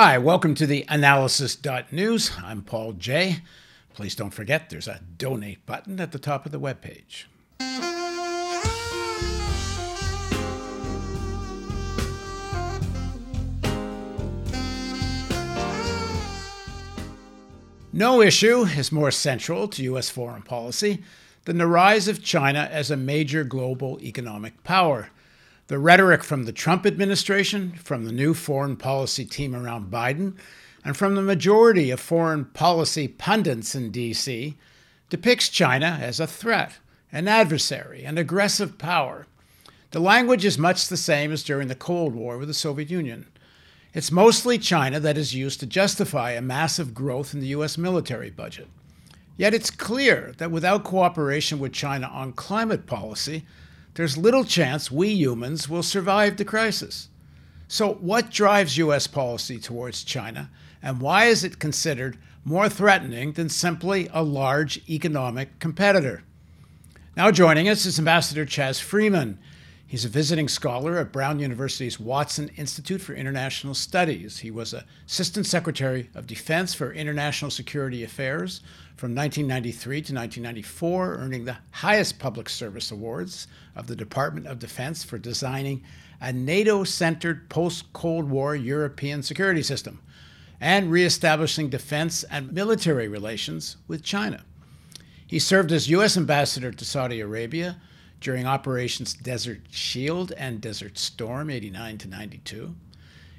Hi, welcome to theAnalysis.news. I'm Paul Jay. Please don't forget there's a donate button at the top of the webpage. No issue is more central to U.S. foreign policy than the rise of China as a major global economic power. The rhetoric from the Trump administration, from the new foreign policy team around Biden, and from the majority of foreign policy pundits in D.C. depicts China as a threat, an adversary, an aggressive power. The language is much the same as during the Cold War with the Soviet Union. It's mostly China that is used to justify a massive growth in the U.S. military budget. Yet it's clear that without cooperation with China on climate policy, there's little chance we humans will survive the crisis. So what drives U.S. policy towards China, and why is it considered more threatening than simply a large economic competitor? Now joining us is Ambassador Chas Freeman. He's a visiting scholar at Brown University's Watson Institute for International Studies. He was Assistant Secretary of Defense for International Security Affairs from 1993 to 1994, earning the highest public service awards of the Department of Defense for designing a NATO-centered post-Cold War European security system and reestablishing defense and military relations with China. He served as U.S. Ambassador to Saudi Arabia during Operations Desert Shield and Desert Storm, 89 to 92.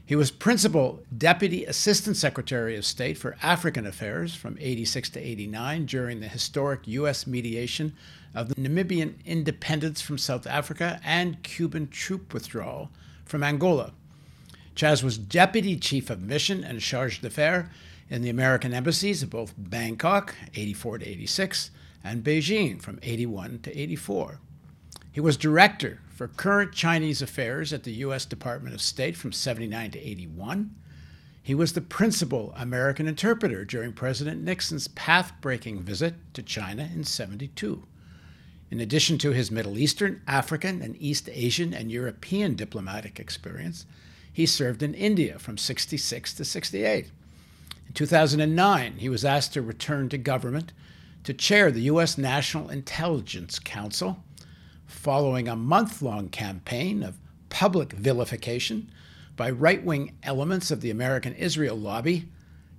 He was Principal Deputy Assistant Secretary of State for African Affairs from 86 to 89 during the historic U.S. mediation of the Namibian independence from South Africa and Cuban troop withdrawal from Angola. Chas was Deputy Chief of Mission and Charge d'Affaires in the American embassies of both Bangkok, 84 to 86, and Beijing from 81 to 84. He was Director for Current Chinese Affairs at the U.S. Department of State from 79 to 81. He was the principal American interpreter during President Nixon's path-breaking visit to China in 72. In addition to his Middle Eastern, African, and East Asian and European diplomatic experience, he served in India from 66 to 68. In 2009, he was asked to return to government to chair the U.S. National Intelligence Council, following a month-long campaign of public vilification by right-wing elements of the American Israel lobby.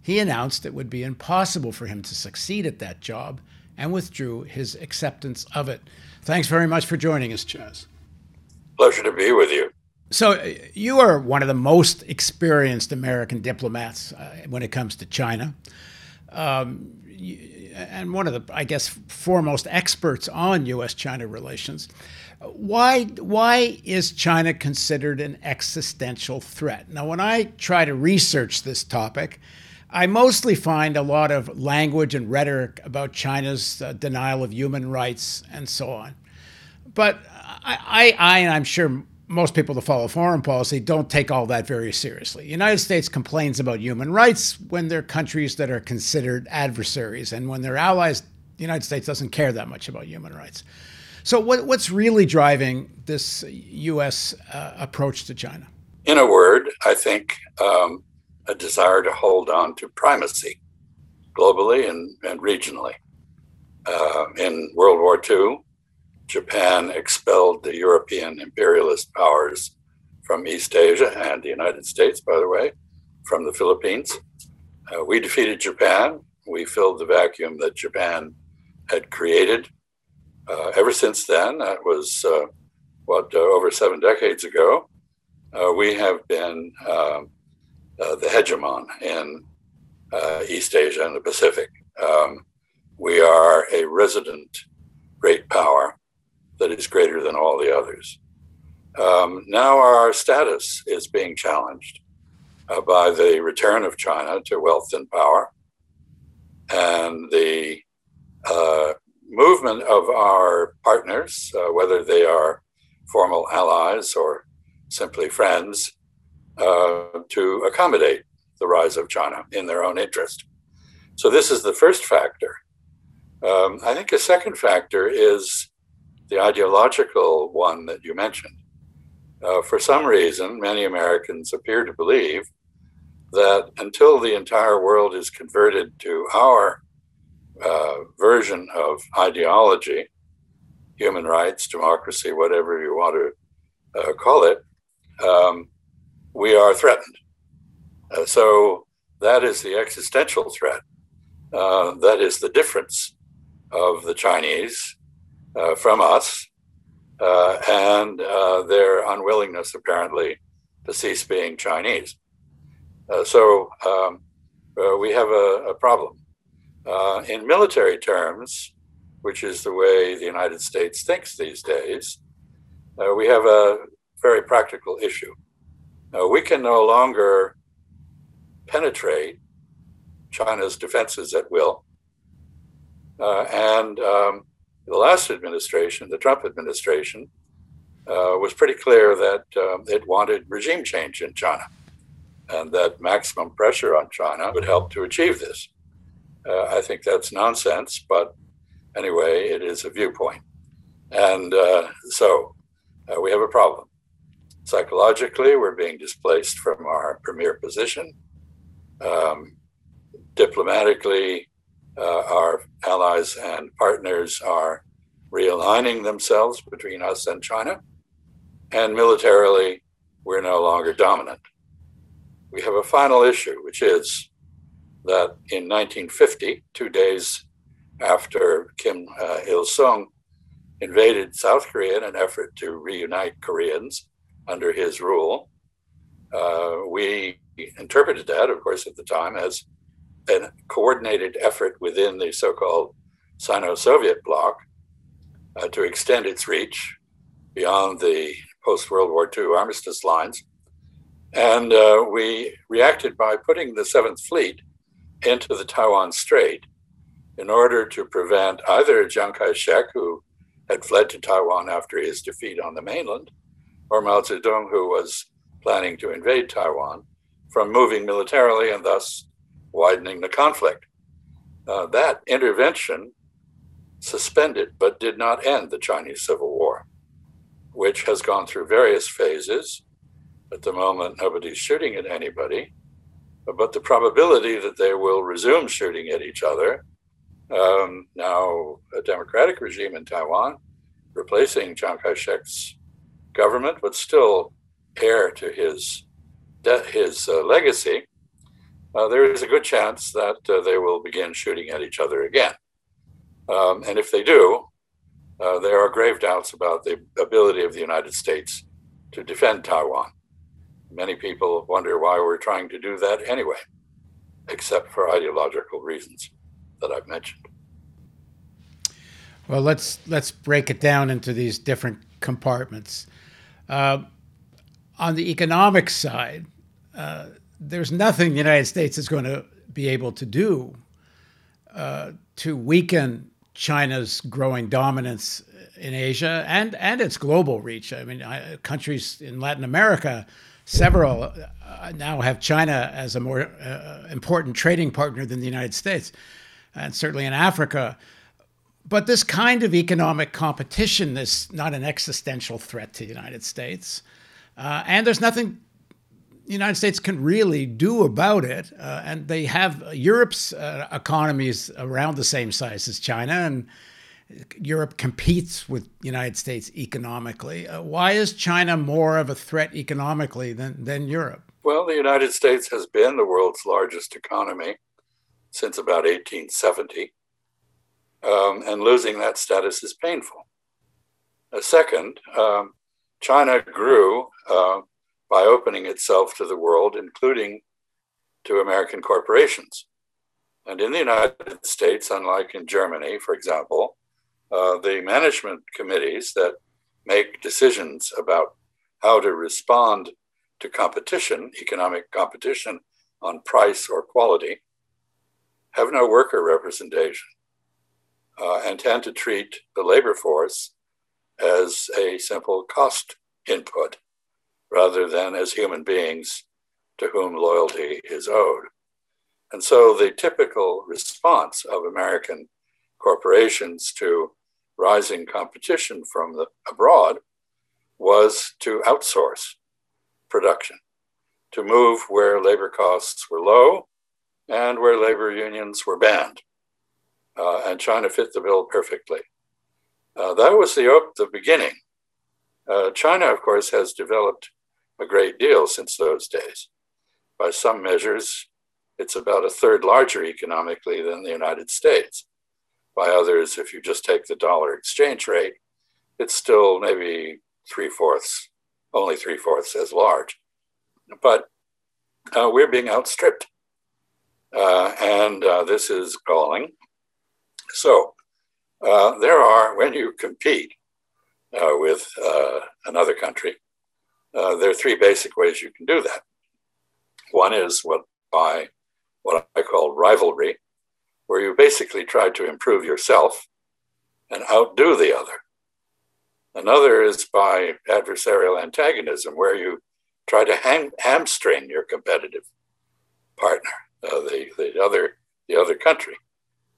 He announced it would be impossible for him to succeed at that job and withdrew his acceptance of it. Thanks very much for joining us, Chas. Pleasure to be with you. So you are one of the most experienced American diplomats when it comes to China. And one of the, I guess, foremost experts on U.S.-China relations. Why is China considered an existential threat? Now, when I try to research this topic, I mostly find a lot of language and rhetoric about China's denial of human rights and so on. But I'm sure most people that follow foreign policy don't take all that very seriously. The United States complains about human rights when they're countries that are considered adversaries. And when they're allies, the United States doesn't care that much about human rights. So what's really driving this U.S. approach to China? In a word, I think a desire to hold on to primacy globally and regionally. In World War II, Japan expelled the European imperialist powers from East Asia and the United States, by the way, from the Philippines. We defeated Japan. We filled the vacuum that Japan had created. Ever since then, that was over 7 decades ago, we have been the hegemon in East Asia and the Pacific. We are a resident great power that is greater than all the others. Now our status is being challenged by the return of China to wealth and power, and the movement of our partners, whether they are formal allies or simply friends, to accommodate the rise of China in their own interest. So this is the first factor. I think a second factor is the ideological one that you mentioned. For some reason, many Americans appear to believe that until the entire world is converted to our version of ideology, human rights, democracy, whatever you want to call it, we are threatened. So that is the existential threat. That is the difference of the Chinese from us and their unwillingness, apparently, to cease being Chinese. So we have a problem. In military terms, which is the way the United States thinks these days, we have a very practical issue. We can no longer penetrate China's defenses at will. And the last administration, the Trump administration, was pretty clear that it wanted regime change in China, and that maximum pressure on China would help to achieve this. I think that's nonsense, but anyway, it is a viewpoint. And so we have a problem. Psychologically, we're being displaced from our premier position. Diplomatically, our allies and partners are realigning themselves between us and China. And militarily, we're no longer dominant. We have a final issue, which is that in 1950, 2 days after Kim Il-sung invaded South Korea in an effort to reunite Koreans under his rule, we interpreted that, of course, at the time as a coordinated effort within the so-called Sino-Soviet bloc to extend its reach beyond the post-World War II armistice lines. And we reacted by putting the 7th Fleet into the Taiwan Strait in order to prevent either Chiang Kai-shek, who had fled to Taiwan after his defeat on the mainland, or Mao Zedong, who was planning to invade Taiwan, from moving militarily and thus widening the conflict. That intervention suspended but did not end the Chinese Civil War, which has gone through various phases. At the moment, nobody's shooting at anybody, but the probability that they will resume shooting at each other, now a democratic regime in Taiwan, replacing Chiang Kai-shek's government, but still heir to his legacy, there is a good chance that they will begin shooting at each other again. And if they do, there are grave doubts about the ability of the United States to defend Taiwan. Many people wonder why we're trying to do that anyway, except for ideological reasons that I've mentioned. Well, let's break it down into these different compartments. On the economic side, there's nothing the United States is going to be able to do to weaken China's growing dominance in Asia and its global reach. I mean, countries in Latin America, several now have China as a more important trading partner than the United States, and certainly in Africa. But this kind of economic competition is not an existential threat to the United States. And there's nothing the United States can really do about it. And they have Europe's economies around the same size as China, and Europe competes with the United States economically. Why is China more of a threat economically than Europe? Well, the United States has been the world's largest economy since about 1870. And losing that status is painful. Second, China grew by opening itself to the world, including to American corporations. And in the United States, unlike in Germany, for example, the management committees that make decisions about how to respond to competition, economic competition on price or quality, have no worker representation and tend to treat the labor force as a simple cost input rather than as human beings to whom loyalty is owed. And so the typical response of American corporations to rising competition from abroad was to outsource production. to move where labor costs were low and where labor unions were banned. And China fit the bill perfectly. That was the beginning. China, of course, has developed a great deal since those days. By some measures, it's about a third larger economically than the United States. By others, if you just take the dollar exchange rate, it's still maybe only three-fourths as large. But we're being outstripped. And this is galling. So when you compete with another country, there are three basic ways you can do that. One is what I call rivalry, where you basically try to improve yourself and outdo the other. Another is by adversarial antagonism, where you try to hamstring your competitive partner, the other country.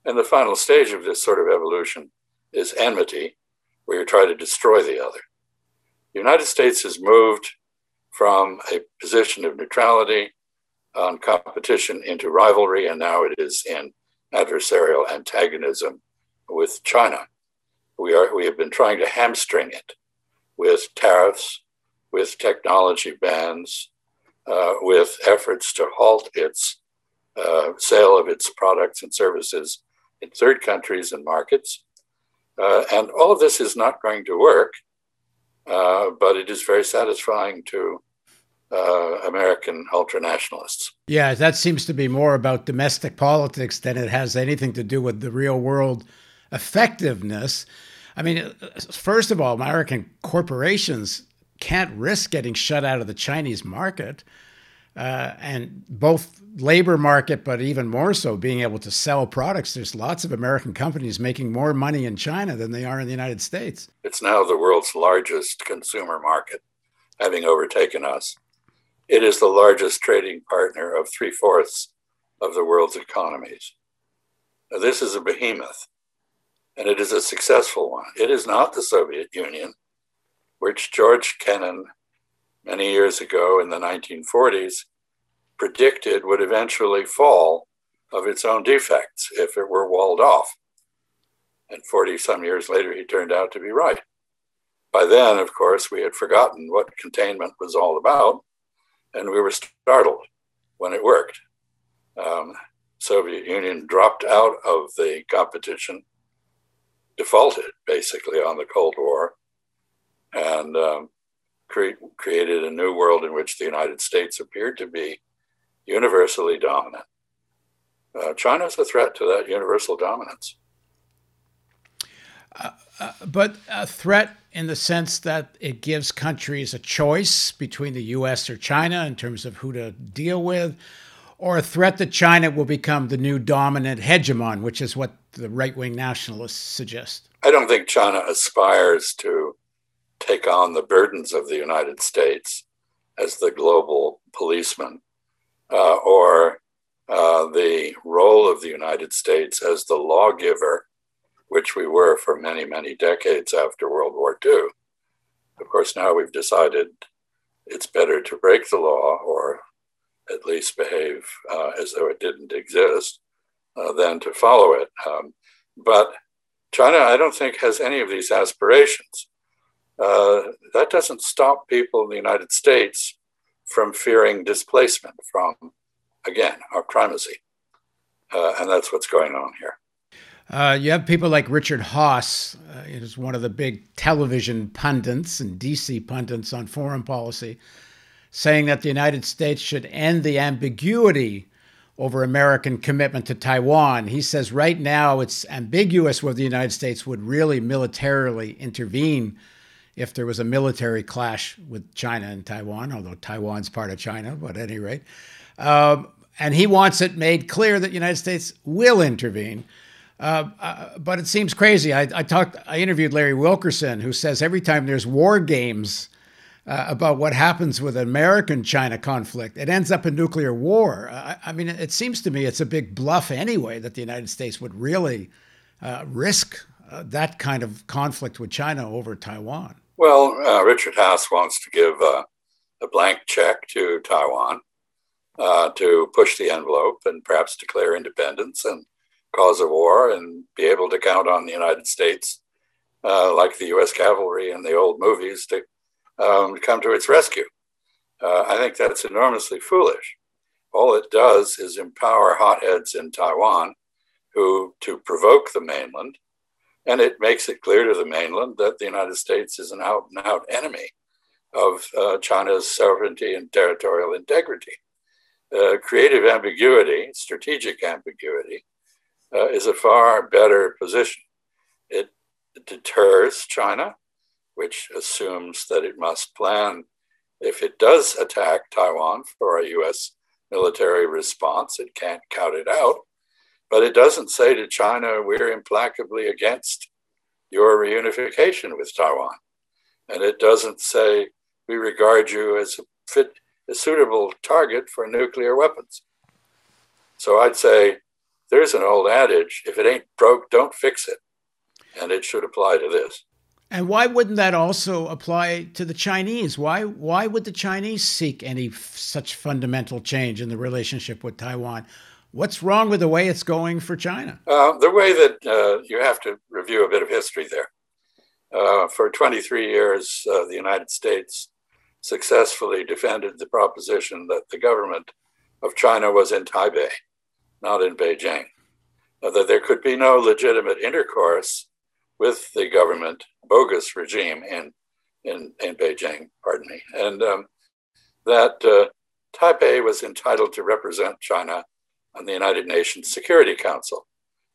And the final stage of this sort of evolution is enmity, where you try to destroy the other. The United States has moved from a position of neutrality on competition into rivalry, and now it is in adversarial antagonism with China. We have been trying to hamstring it with tariffs, with technology bans, with efforts to halt its sale of its products and services in third countries and markets. And all of this is not going to work, but it is very satisfying to American ultranationalists. Yeah, that seems to be more about domestic politics than it has anything to do with the real world effectiveness. I mean, first of all, American corporations can't risk getting shut out of the Chinese market, and both labor market, but even more so being able to sell products. There's lots of American companies making more money in China than they are in the United States. It's now the world's largest consumer market, having overtaken us. It is the largest trading partner of 3/4 of the world's economies. Now, this is a behemoth, and it is a successful one. It is not the Soviet Union, which George Kennan, many years ago in the 1940s, predicted would eventually fall of its own defects if it were walled off. And 40 some years later, he turned out to be right. By then, of course, we had forgotten what containment was all about, and we were startled when it worked. Soviet Union dropped out of the competition, defaulted basically on the Cold War, and created a new world in which the United States appeared to be universally dominant. China's a threat to that universal dominance. But a threat in the sense that it gives countries a choice between the U.S. or China in terms of who to deal with, or a threat that China will become the new dominant hegemon, which is what the right-wing nationalists suggest. I don't think China aspires to take on the burdens of the United States as the global policeman, or the role of the United States as the lawgiver, which we were for many, many decades after World War II. Of course, now we've decided it's better to break the law, or at least behave as though it didn't exist, than to follow it. But China, I don't think, has any of these aspirations. That doesn't stop people in the United States from fearing displacement from, again, our primacy. And that's what's going on here. You have people like Richard Haass, who's one of the big television pundits and DC pundits on foreign policy, saying that the United States should end the ambiguity over American commitment to Taiwan. He says right now it's ambiguous whether the United States would really militarily intervene if there was a military clash with China and Taiwan, although Taiwan's part of China, but at any rate. And he wants it made clear that the United States will intervene. But it seems crazy. I interviewed Larry Wilkerson, who says every time there's war games about what happens with an American-China conflict, it ends up in nuclear war. I mean, it seems to me it's a big bluff anyway that the United States would really risk that kind of conflict with China over Taiwan. Well, Richard Haass wants to give a blank check to Taiwan to push the envelope and perhaps declare independence and cause a war and be able to count on the United States, like the U.S. cavalry in the old movies, to come to its rescue. I think that's enormously foolish. All it does is empower hotheads in Taiwan who to provoke the mainland, and it makes it clear to the mainland that the United States is an out-and-out enemy of China's sovereignty and territorial integrity. Creative ambiguity, strategic ambiguity, is a far better position. It deters China, which assumes that it must plan, if it does attack Taiwan, for a U.S. military response. It can't count it out. But it doesn't say to China, we're implacably against your reunification with Taiwan. And it doesn't say, we regard you as a suitable target for nuclear weapons. So I'd say there's an old adage, if it ain't broke, don't fix it. And it should apply to this. And why wouldn't that also apply to the Chinese? Why would the Chinese seek any such fundamental change in the relationship with Taiwan? What's wrong with the way it's going for China? The way that you have to review a bit of history there. For 23 years, the United States successfully defended the proposition that the government of China was in Taipei, not in Beijing, that there could be no legitimate intercourse with the government, bogus regime in Beijing, pardon me, and that Taipei was entitled to represent China on the United Nations Security Council,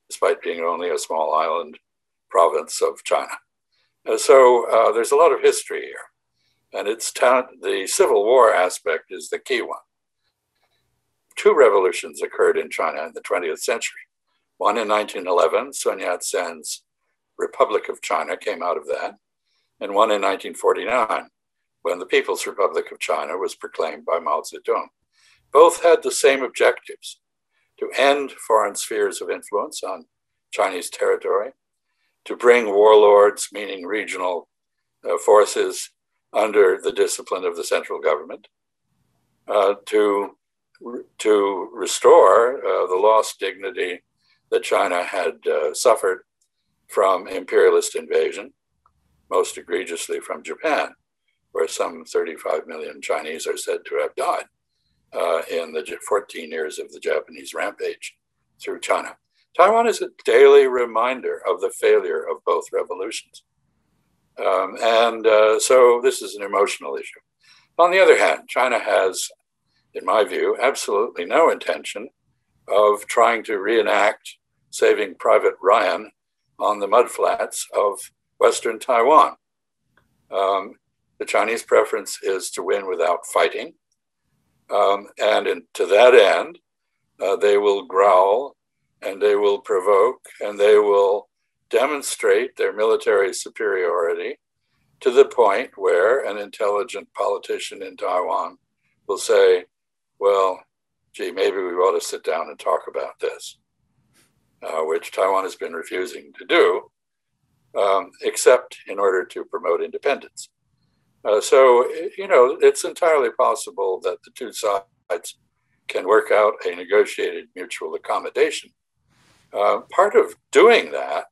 despite being only a small island province of China. So there's a lot of history here, and it's the Civil War aspect is the key one. Two revolutions occurred in China in the 20th century. One in 1911, Sun Yat-sen's Republic of China came out of that, and one in 1949, when the People's Republic of China was proclaimed by Mao Zedong. Both had the same objectives: to end foreign spheres of influence on Chinese territory, to bring warlords, meaning regional forces, under the discipline of the central government, to restore the lost dignity that China had suffered from imperialist invasion, most egregiously from Japan, where some 35 million Chinese are said to have died in the 14 years of the Japanese rampage through China. Taiwan is a daily reminder of the failure of both revolutions. So this is an emotional issue. On the other hand, China has, in my view, absolutely no intention of trying to reenact Saving Private Ryan on the mudflats of Western Taiwan. The Chinese preference is to win without fighting. To that end, they will growl and they will provoke and they will demonstrate their military superiority to the point where an intelligent politician in Taiwan will say, well, gee, maybe we ought to sit down and talk about this, which Taiwan has been refusing to do, except in order to promote independence. It's entirely possible that the two sides can work out a negotiated mutual accommodation. Part of doing that,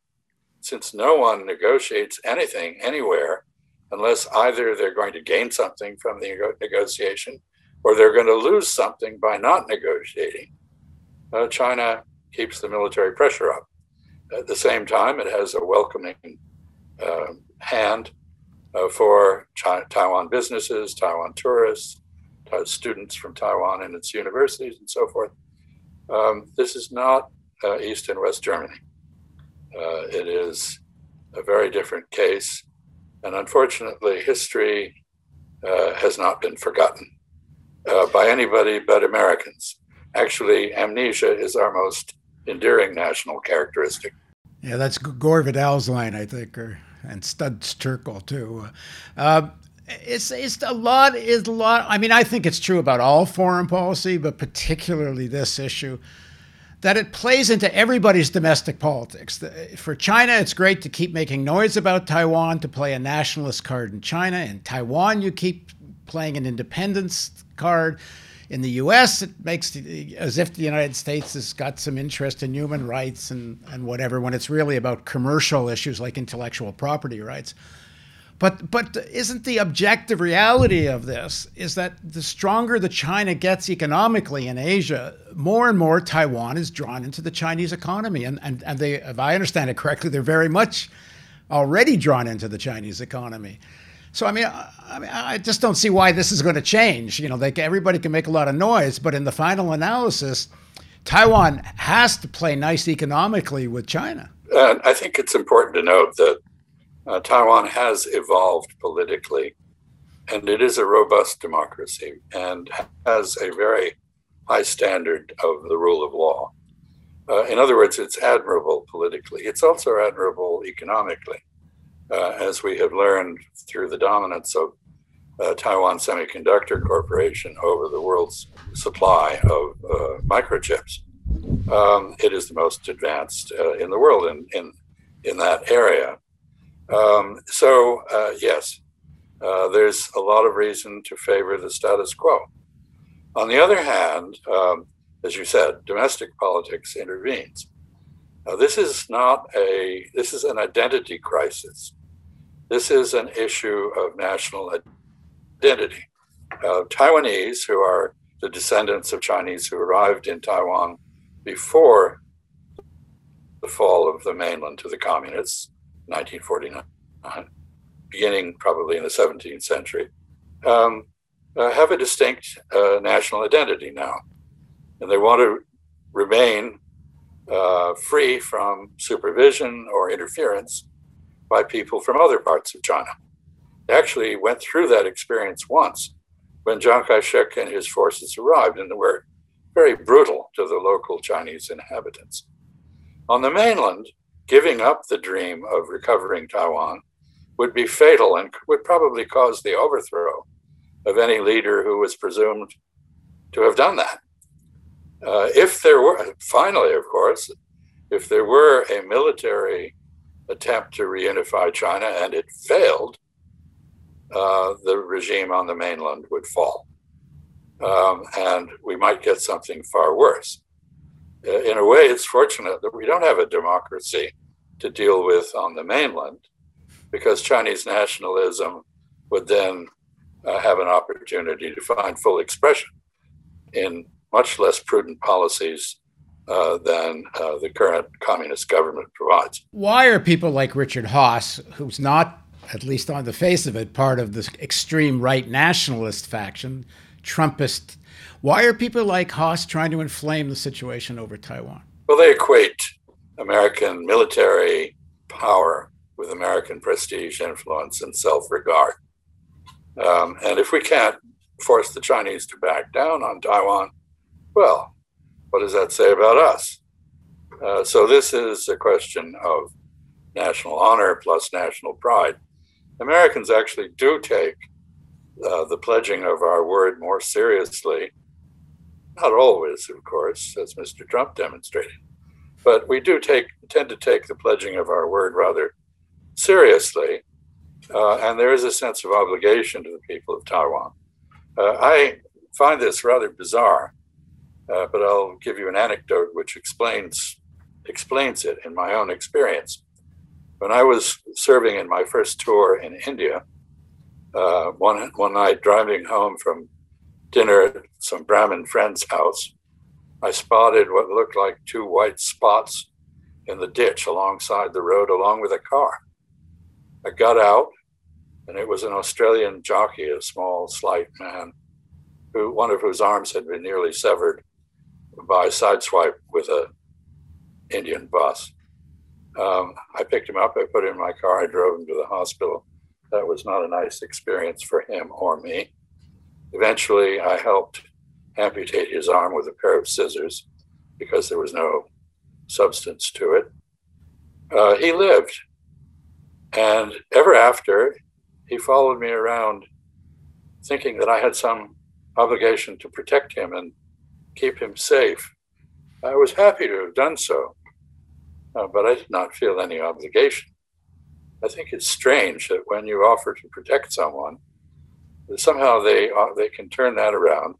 since no one negotiates anything anywhere, unless either they're going to gain something from the negotiation or they're going to lose something by not negotiating, China keeps the military pressure up. At the same time, it has a welcoming hand for Taiwan businesses, Taiwan tourists, students from Taiwan and its universities and so forth. This is not East and West Germany. It is a very different case. And unfortunately, history has not been forgotten by anybody but Americans. Actually, amnesia is our most endearing national characteristic. Yeah, that's Gore Vidal's line, I think, and Studs Terkel too. It's a lot. I mean, I think it's true about all foreign policy, but particularly this issue, that it plays into everybody's domestic politics. For China, it's great to keep making noise about Taiwan, to play a nationalist card in China. In Taiwan, you keep playing an independence card. In the U.S., it makes as if the United States has got some interest in human rights and whatever, when it's really about commercial issues like intellectual property rights. But isn't the objective reality of this is that the stronger the China gets economically in Asia, more and more Taiwan is drawn into the Chinese economy. And they, if I understand it correctly, they're very much already drawn into the Chinese economy. So, I mean, I just don't see why this is going to change. You know, everybody can make a lot of noise, but in the final analysis, Taiwan has to play nice economically with China. I think it's important to note that Taiwan has evolved politically, and it is a robust democracy and has a very high standard of the rule of law. In other words, it's admirable politically. It's also admirable economically. As we have learned through the dominance of Taiwan Semiconductor Corporation over the world's supply of microchips, it is the most advanced in the world in that area. So yes, there's a lot of reason to favor the status quo. On the other hand, as you said, domestic politics intervenes. This is an identity crisis. This is an issue of national identity. Taiwanese, who are the descendants of Chinese who arrived in Taiwan before the fall of the mainland to the communists, 1949, beginning probably in the 17th century, have a distinct national identity now. And they want to remain free from supervision or interference by people from other parts of China. They actually went through that experience once when Chiang Kai-shek and his forces arrived and were very brutal to the local Chinese inhabitants. On the mainland, giving up the dream of recovering Taiwan would be fatal and would probably cause the overthrow of any leader who was presumed to have done that. If there were a military attempt to reunify China and it failed, the regime on the mainland would fall. And we might get something far worse. In a way, it's fortunate that we don't have a democracy to deal with on the mainland, because Chinese nationalism would then have an opportunity to find full expression in much less prudent policies than the current communist government provides. Why are people like Richard Haass, who's not, at least on the face of it, part of this extreme right nationalist faction, Trumpist, why are people like Haass trying to inflame the situation over Taiwan? Well, they equate American military power with American prestige, influence, and self-regard. And if we can't force the Chinese to back down on Taiwan, well, what does that say about us? So this is a question of national honor plus national pride. Americans actually do take the pledging of our word more seriously. Not always, of course, as Mr. Trump demonstrated, but we do tend to take the pledging of our word rather seriously. And there is a sense of obligation to the people of Taiwan. I find this rather bizarre. But I'll give you an anecdote which explains it in my own experience. When I was serving in my first tour in India, one night driving home from dinner at some Brahmin friend's house, I spotted what looked like two white spots in the ditch alongside the road, along with a car. I got out, and it was an Australian jockey, a small, slight man, one of whose arms had been nearly severed by a sideswipe with an Indian bus. I picked him up, I put him in my car, I drove him to the hospital. That was not a nice experience for him or me. Eventually, I helped amputate his arm with a pair of scissors because there was no substance to it. He lived. And ever after, he followed me around thinking that I had some obligation to protect him and keep him safe. I was happy to have done so, but I did not feel any obligation. I think it's strange that when you offer to protect someone, somehow they can turn that around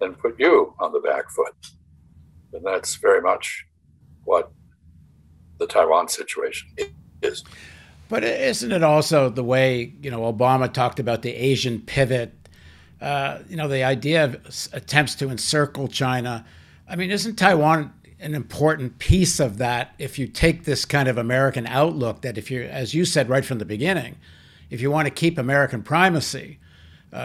and put you on the back foot. And that's very much what the Taiwan situation is. But isn't it also the way, you know, Obama talked about the Asian pivot, you know, the idea of attempts to encircle China? I mean, isn't Taiwan an important piece of that if you take this kind of American outlook that if you're, as you said right from the beginning, if you want to keep American primacy,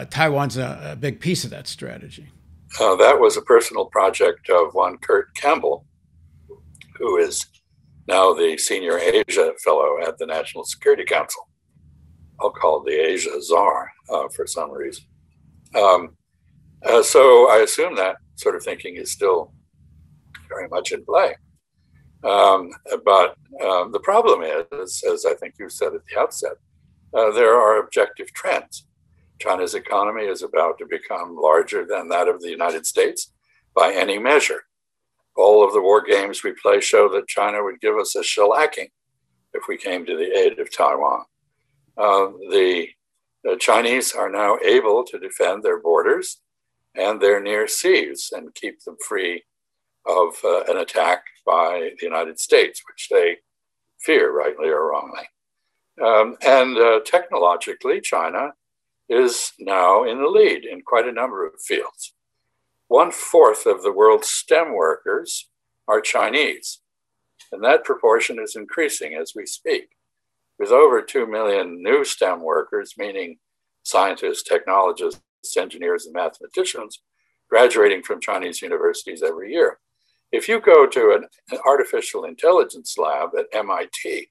Taiwan's a big piece of that strategy. That was a personal project of one Kurt Campbell, who is now the senior Asia fellow at the National Security Council. I'll call the Asia czar for some reason. So I assume that sort of thinking is still very much in play. But the problem is, as I think you said at the outset, there are objective trends. China's economy is about to become larger than that of the United States by any measure. All of the war games we play show that China would give us a shellacking if we came to the aid of Taiwan. The Chinese are now able to defend their borders and their near seas and keep them free of an attack by the United States, which they fear, rightly or wrongly. And technologically, China is now in the lead in quite a number of fields. 1/4 of the world's STEM workers are Chinese, and that proportion is increasing as we speak, with over 2 million new STEM workers, meaning scientists, technologists, engineers, and mathematicians, graduating from Chinese universities every year. If you go to an artificial intelligence lab at MIT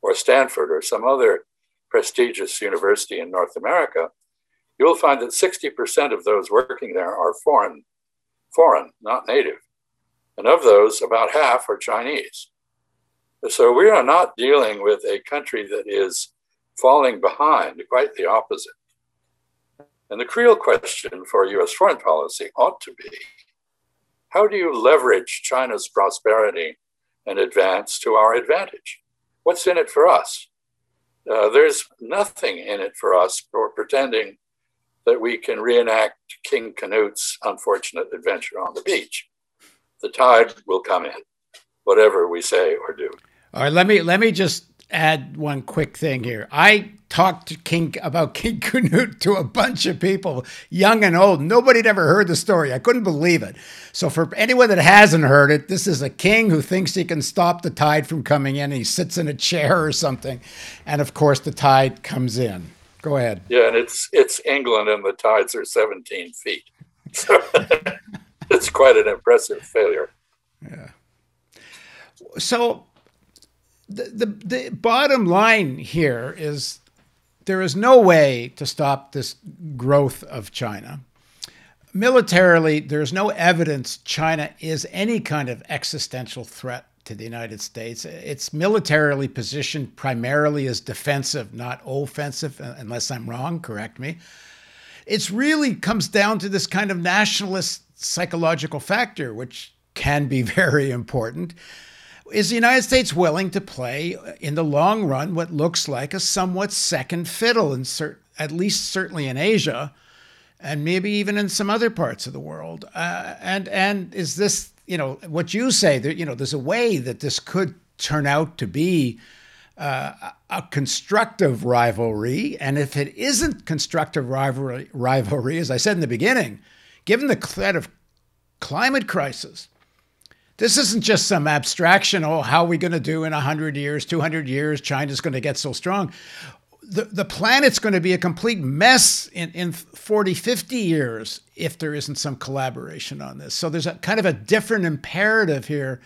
or Stanford or some other prestigious university in North America, you'll find that 60% of those working there are foreign, not native. And of those, about half are Chinese. So we are not dealing with a country that is falling behind, quite the opposite. And the real question for U.S. foreign policy ought to be, how do you leverage China's prosperity and advance to our advantage? What's in it for us? There's nothing in it for us for pretending that we can reenact King Canute's unfortunate adventure on the beach. The tide will come in, whatever we say or do. All right, let me just add one quick thing here. I talked to King Canute to a bunch of people, young and old. Nobody had ever heard the story. I couldn't believe it. So for anyone that hasn't heard it, this is a king who thinks he can stop the tide from coming in. He sits in a chair or something. And of course, the tide comes in. Go ahead. Yeah, and it's England and the tides are 17 feet. So it's quite an impressive failure. Yeah. So the bottom line here is there is no way to stop this growth of China. Militarily, there's no evidence China is any kind of existential threat to the United States. It's militarily positioned primarily as defensive, not offensive, unless I'm wrong, correct me. It's really comes down to this kind of nationalist psychological factor, which can be very important. Is the United States willing to play in the long run what looks like a somewhat second fiddle, in at least certainly in Asia, and maybe even in some other parts of the world? And is this, you know, what you say, that, you know, there's a way that this could turn out to be a constructive rivalry. And if it isn't constructive rivalry, as I said in the beginning, given the threat of climate crisis, this isn't just some abstraction, oh, how are we going to do in 100 years, 200 years, China's going to get so strong. The planet's going to be a complete mess in 40, 50 years if there isn't some collaboration on this. So there's a kind of a different imperative here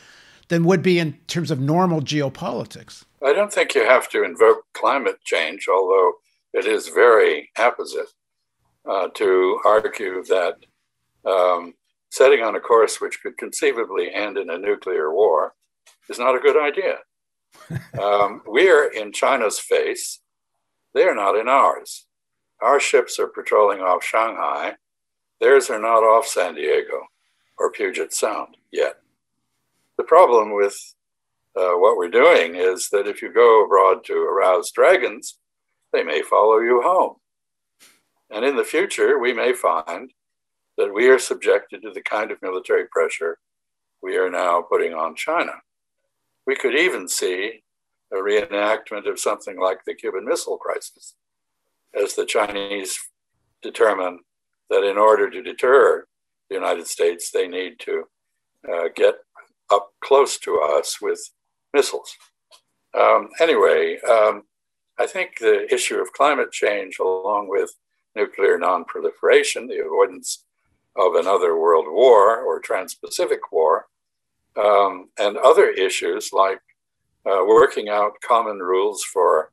than would be in terms of normal geopolitics. I don't think you have to invoke climate change, although it is very apposite to argue that setting on a course which could conceivably end in a nuclear war is not a good idea. We are in China's face. They are not in ours. Our ships are patrolling off Shanghai. Theirs are not off San Diego or Puget Sound yet. The problem with what we're doing is that if you go abroad to arouse dragons, they may follow you home. And in the future, we may find that we are subjected to the kind of military pressure we are now putting on China. We could even see a reenactment of something like the Cuban Missile Crisis, as the Chinese determine that in order to deter the United States, they need to get up close to us with missiles. I think the issue of climate change, along with nuclear non-proliferation, the avoidance of another world war or trans-Pacific war, and other issues like working out common rules for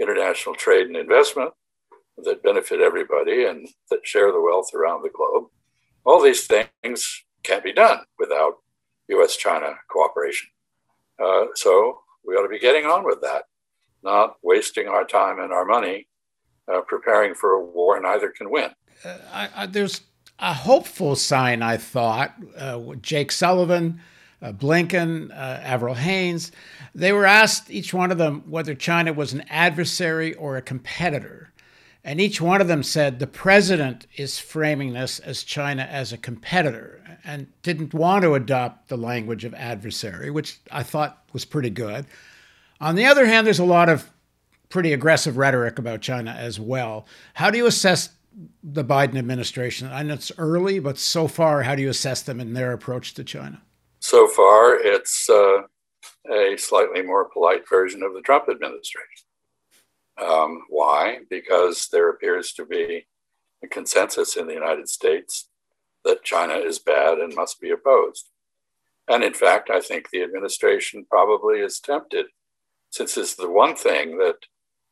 international trade and investment that benefit everybody and that share the wealth around the globe. All these things can't be done without US-China cooperation. So we ought to be getting on with that, not wasting our time and our money preparing for a war neither can win. There's a hopeful sign, I thought, with Jake Sullivan, Blinken, Avril Haines. They were asked, each one of them, whether China was an adversary or a competitor. And each one of them said the president is framing this as China as a competitor and didn't want to adopt the language of adversary, which I thought was pretty good. On the other hand, there's a lot of pretty aggressive rhetoric about China as well. How do you assess the Biden administration? I know it's early, but so far, how do you assess them in their approach to China? So far, it's a slightly more polite version of the Trump administration. Why? Because there appears to be a consensus in the United States that China is bad and must be opposed. And in fact, I think the administration probably is tempted, since it's the one thing that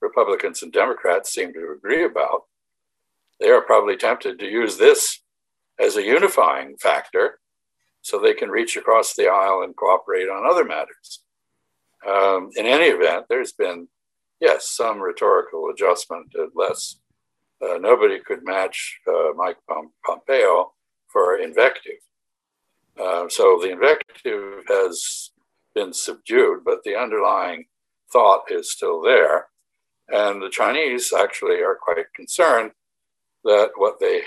Republicans and Democrats seem to agree about, they are probably tempted to use this as a unifying factor so they can reach across the aisle and cooperate on other matters. In any event, there's been, yes, some rhetorical adjustment, unless nobody could match Mike Pompeo for invective. So the invective has been subdued, but the underlying thought is still there. And the Chinese actually are quite concerned that what they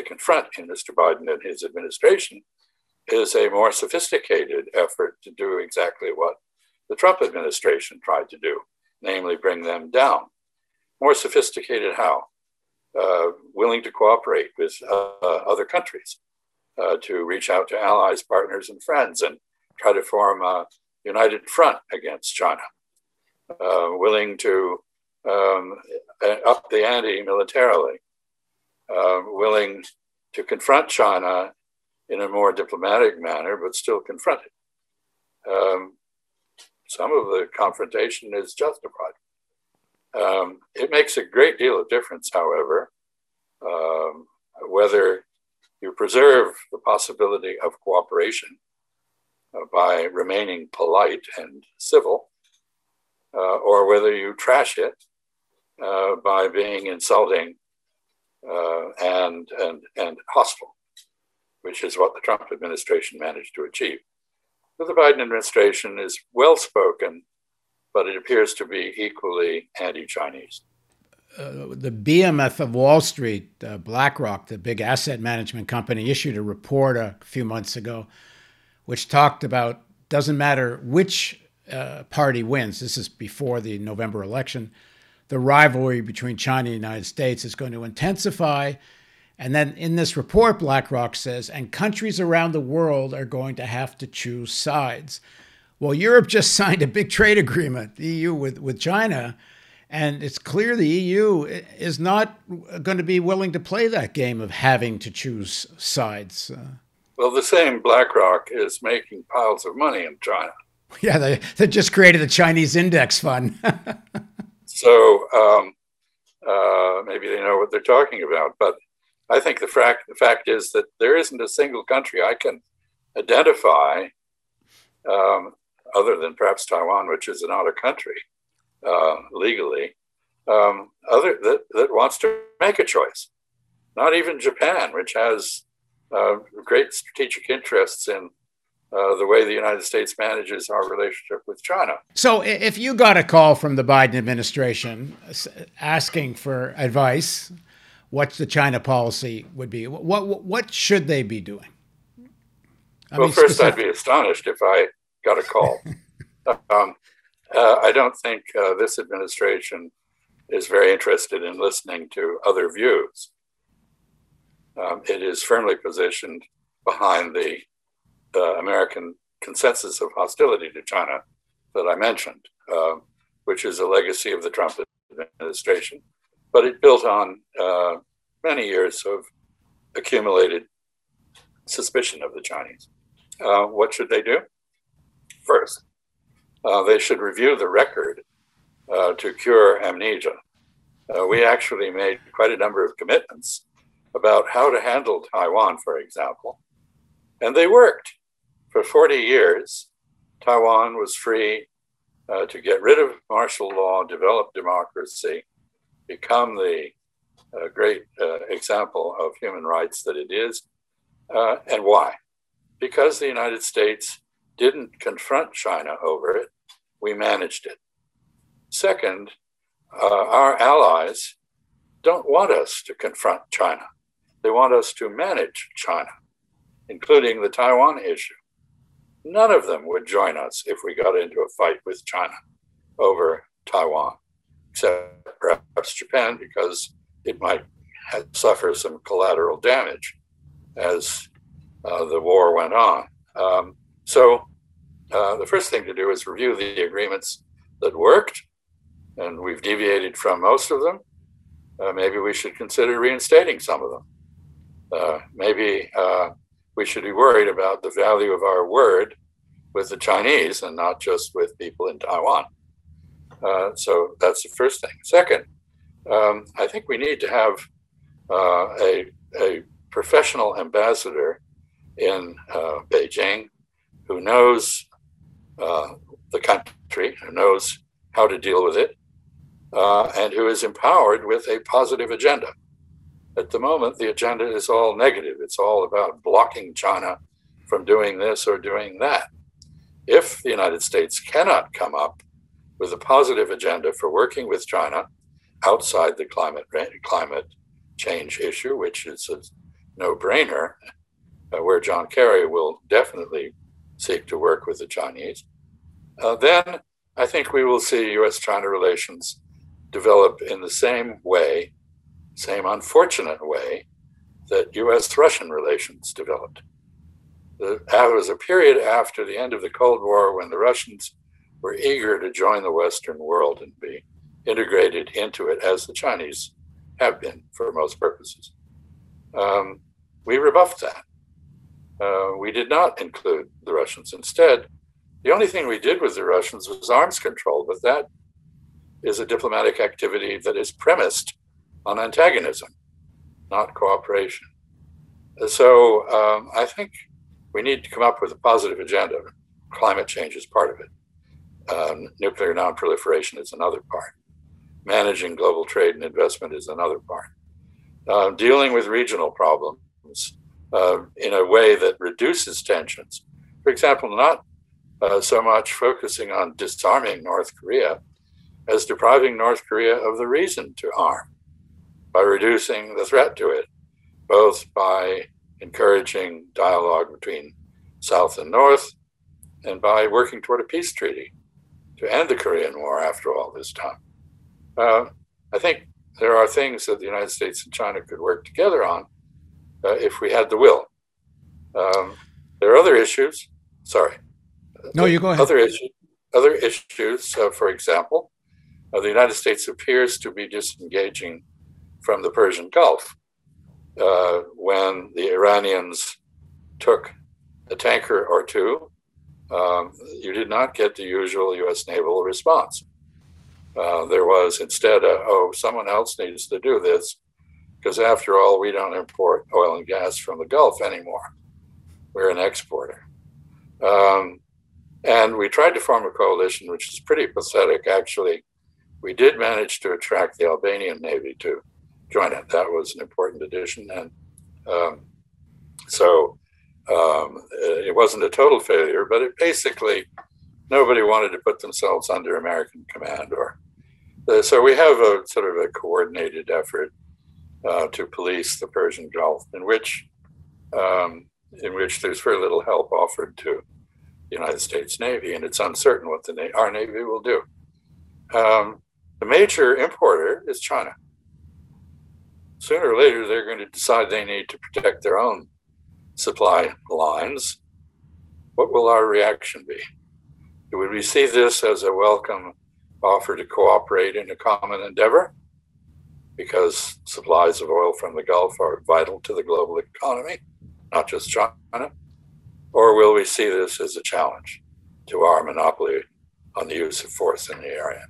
confront in Mr. Biden and his administration is a more sophisticated effort to do exactly what the Trump administration tried to do, namely bring them down. More sophisticated how? Willing to cooperate with other countries, to reach out to allies, partners, and friends, and try to form a united front against China. Willing to up the ante militarily. Willing to confront China in a more diplomatic manner, but still confront it. Some of the confrontation is justified. It makes a great deal of difference, however, whether you preserve the possibility of cooperation by remaining polite and civil, or whether you trash it by being insulting and hostile, which is what the Trump administration managed to achieve. The Biden administration is well-spoken, but it appears to be equally anti-Chinese. The behemoth of Wall Street, BlackRock, the big asset management company, issued a report a few months ago, which talked about doesn't matter which party wins, this is before the November election, the rivalry between China and the United States is going to intensify. And then in this report, BlackRock says, and countries around the world are going to have to choose sides. Well, Europe just signed a big trade agreement, the EU with China, and it's clear the EU is not going to be willing to play that game of having to choose sides. Well, the same BlackRock is making piles of money in China. Yeah, they just created a Chinese index fund. So maybe they know what they're talking about, but I think the fact is that there isn't a single country I can identify, other than perhaps Taiwan, which is not a country legally, that wants to make a choice. Not even Japan, which has great strategic interests in the way the United States manages our relationship with China. So if you got a call from the Biden administration asking for advice what's the China policy would be? What should they be doing? First, I'd be astonished if I got a call. I don't think this administration is very interested in listening to other views. It is firmly positioned behind the American consensus of hostility to China that I mentioned, which is a legacy of the Trump administration. But it built on many years of accumulated suspicion of the Chinese. What should they do? First, they should review the record to cure amnesia. We actually made quite a number of commitments about how to handle Taiwan, for example, and they worked. For 40 years, Taiwan was free to get rid of martial law, develop democracy, become the great example of human rights that it is. And why? Because the United States didn't confront China over it, we managed it. Second, our allies don't want us to confront China. They want us to manage China, including the Taiwan issue. None of them would join us if we got into a fight with China over Taiwan, except perhaps Japan, because it might suffer some collateral damage as the war went on. So the first thing to do is review the agreements that worked, and we've deviated from most of them. Maybe we should consider reinstating some of them. Maybe we should be worried about the value of our word with the Chinese and not just with people in Taiwan. So that's the first thing. Second, I think we need to have a professional ambassador in Beijing who knows the country, who knows how to deal with it, and who is empowered with a positive agenda. At the moment, the agenda is all negative. It's all about blocking China from doing this or doing that. If the United States cannot come up with a positive agenda for working with China outside the climate change issue, which is a no-brainer, where John Kerry will definitely seek to work with the Chinese, then I think we will see U.S.-China relations develop in the same way, same unfortunate way, that U.S.-Russian relations developed. It was a period after the end of the Cold War when the Russians were eager to join the Western world and be integrated into it, as the Chinese have been for most purposes. We rebuffed that. We did not include the Russians. Instead, the only thing we did with the Russians was arms control, but that is a diplomatic activity that is premised on antagonism, not cooperation. So I think we need to come up with a positive agenda. Climate change is part of it. Nuclear non-proliferation is another part. Managing global trade and investment is another part. Dealing with regional problems in a way that reduces tensions. For example, not so much focusing on disarming North Korea as depriving North Korea of the reason to arm by reducing the threat to it, both by encouraging dialogue between South and North and by working toward a peace treaty to end the Korean War after all this time. I think there are things that the United States and China could work together on if we had the will. There are other issues. Sorry. No, you go ahead. Other issues. For example, the United States appears to be disengaging from the Persian Gulf when the Iranians took a tanker or two. You did not get the usual U.S. naval response. There was instead someone else needs to do this, because after all, we don't import oil and gas from the Gulf anymore. We're an exporter. And we tried to form a coalition, which is pretty pathetic, actually. We did manage to attract the Albanian Navy to join it. That was an important addition. And so it wasn't a total failure, but it basically, nobody wanted to put themselves under American command. So we have a sort of a coordinated effort to police the Persian Gulf, in which there's very little help offered to the United States Navy, and it's uncertain what the our Navy will do. The major importer is China. Sooner or later, they're going to decide they need to protect their own supply lines. What will our reaction be? Would we see this as a welcome offer to cooperate in a common endeavor? Because supplies of oil from the Gulf are vital to the global economy, not just China. Or will we see this as a challenge to our monopoly on the use of force in the area?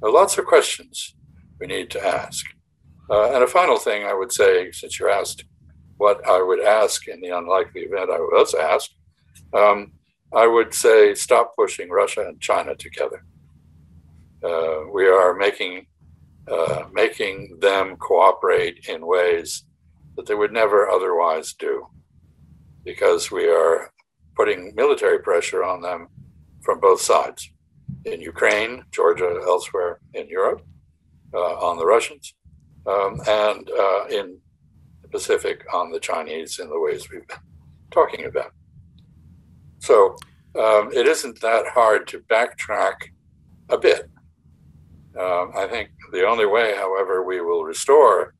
There are lots of questions we need to ask. And a final thing I would say, since you asked what I would ask in the unlikely event I was asked, I would say stop pushing Russia and China together. We are making them cooperate in ways that they would never otherwise do, because we are putting military pressure on them from both sides, in Ukraine, Georgia, elsewhere in Europe, on the Russians, and in the Pacific on the Chinese in the ways we've been talking about. So it isn't that hard to backtrack a bit. I think the only way, however, we will restore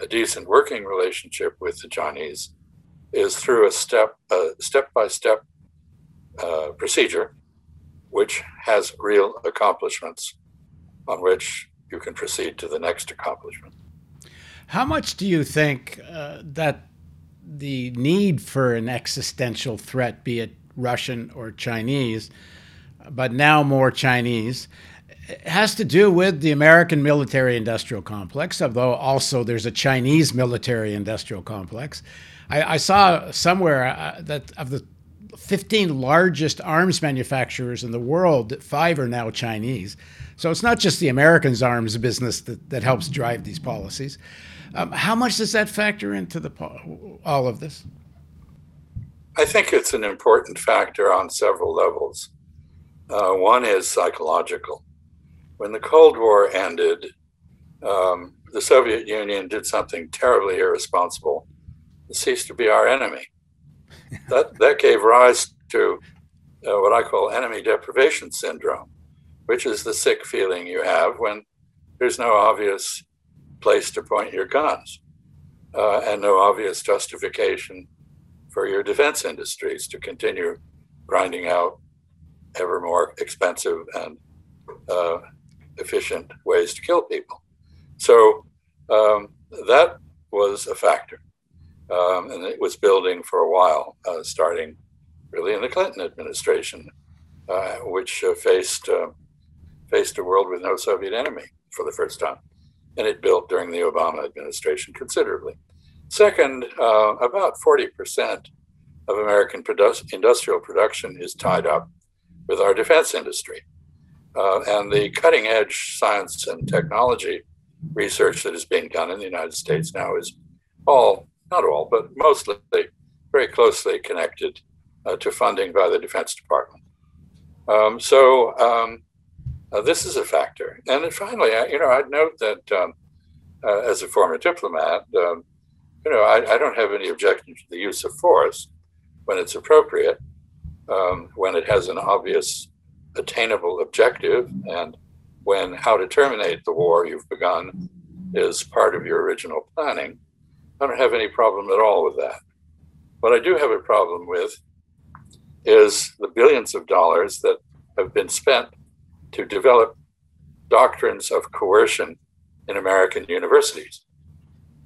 a decent working relationship with the Chinese is through a step-by-step procedure, which has real accomplishments on which you can proceed to the next accomplishment. How much do you think that the need for an existential threat, be it Russian or Chinese, but now more Chinese, it has to do with the American military-industrial complex, although also there's a Chinese military-industrial complex. I saw somewhere that of the 15 largest arms manufacturers in the world, 5 are now Chinese. So it's not just the Americans' arms business that helps drive these policies. How much does that factor into all of this? I think it's an important factor on several levels. One is psychological. When the Cold War ended, the Soviet Union did something terribly irresponsible. It ceased to be our enemy. That gave rise to what I call enemy deprivation syndrome, which is the sick feeling you have when there's no obvious place to point your guns and no obvious justification for your defense industries to continue grinding out ever more expensive and efficient ways to kill people. So that was a factor. And it was building for a while, starting really in the Clinton administration, which faced a world with no Soviet enemy for the first time. And it built during the Obama administration considerably. Second, about 40% of American industrial production is tied up with our defense industry. And the cutting edge science and technology research that is being done in the United States now is not all, but mostly very closely connected to funding by the Defense Department. This is a factor. And then finally, I'd note that as a former diplomat, I don't have any objection to the use of force when it's appropriate, when it has an obvious attainable objective, and when how to terminate the war you've begun is part of your original planning. I don't have any problem at all with that. What I do have a problem with is the billions of dollars that have been spent to develop doctrines of coercion in American universities.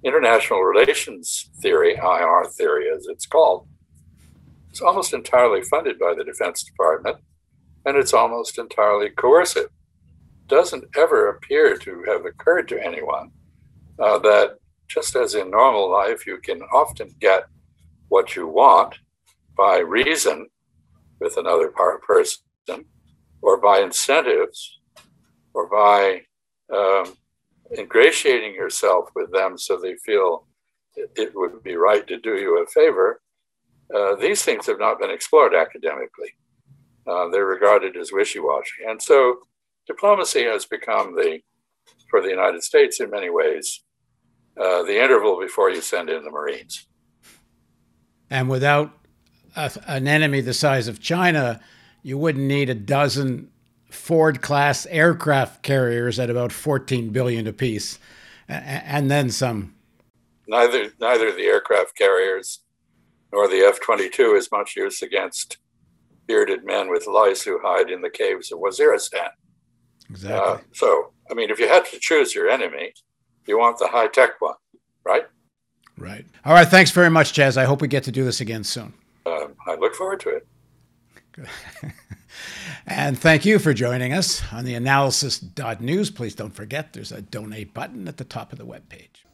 International relations theory, IR theory as it's called, is almost entirely funded by the Defense Department, and it's almost entirely coercive. It doesn't ever appear to have occurred to anyone that just as in normal life, you can often get what you want by reason with another person, or by incentives, or by ingratiating yourself with them so they feel it would be right to do you a favor. These things have not been explored academically. They're regarded as wishy-washy. And so diplomacy has become for the United States in many ways, the interval before you send in the Marines. And without an enemy the size of China, you wouldn't need a dozen Ford-class aircraft carriers at about $14 billion apiece, and then some. Neither the aircraft carriers nor the F-22 is much use against bearded men with lice who hide in the caves of Waziristan. Exactly. So, I mean, if you had to choose your enemy, you want the high-tech one, right? Right. All right. Thanks very much, Chas. I hope we get to do this again soon. I look forward to it. And thank you for joining us on theanalysis.news. Please don't forget there's a donate button at the top of the webpage.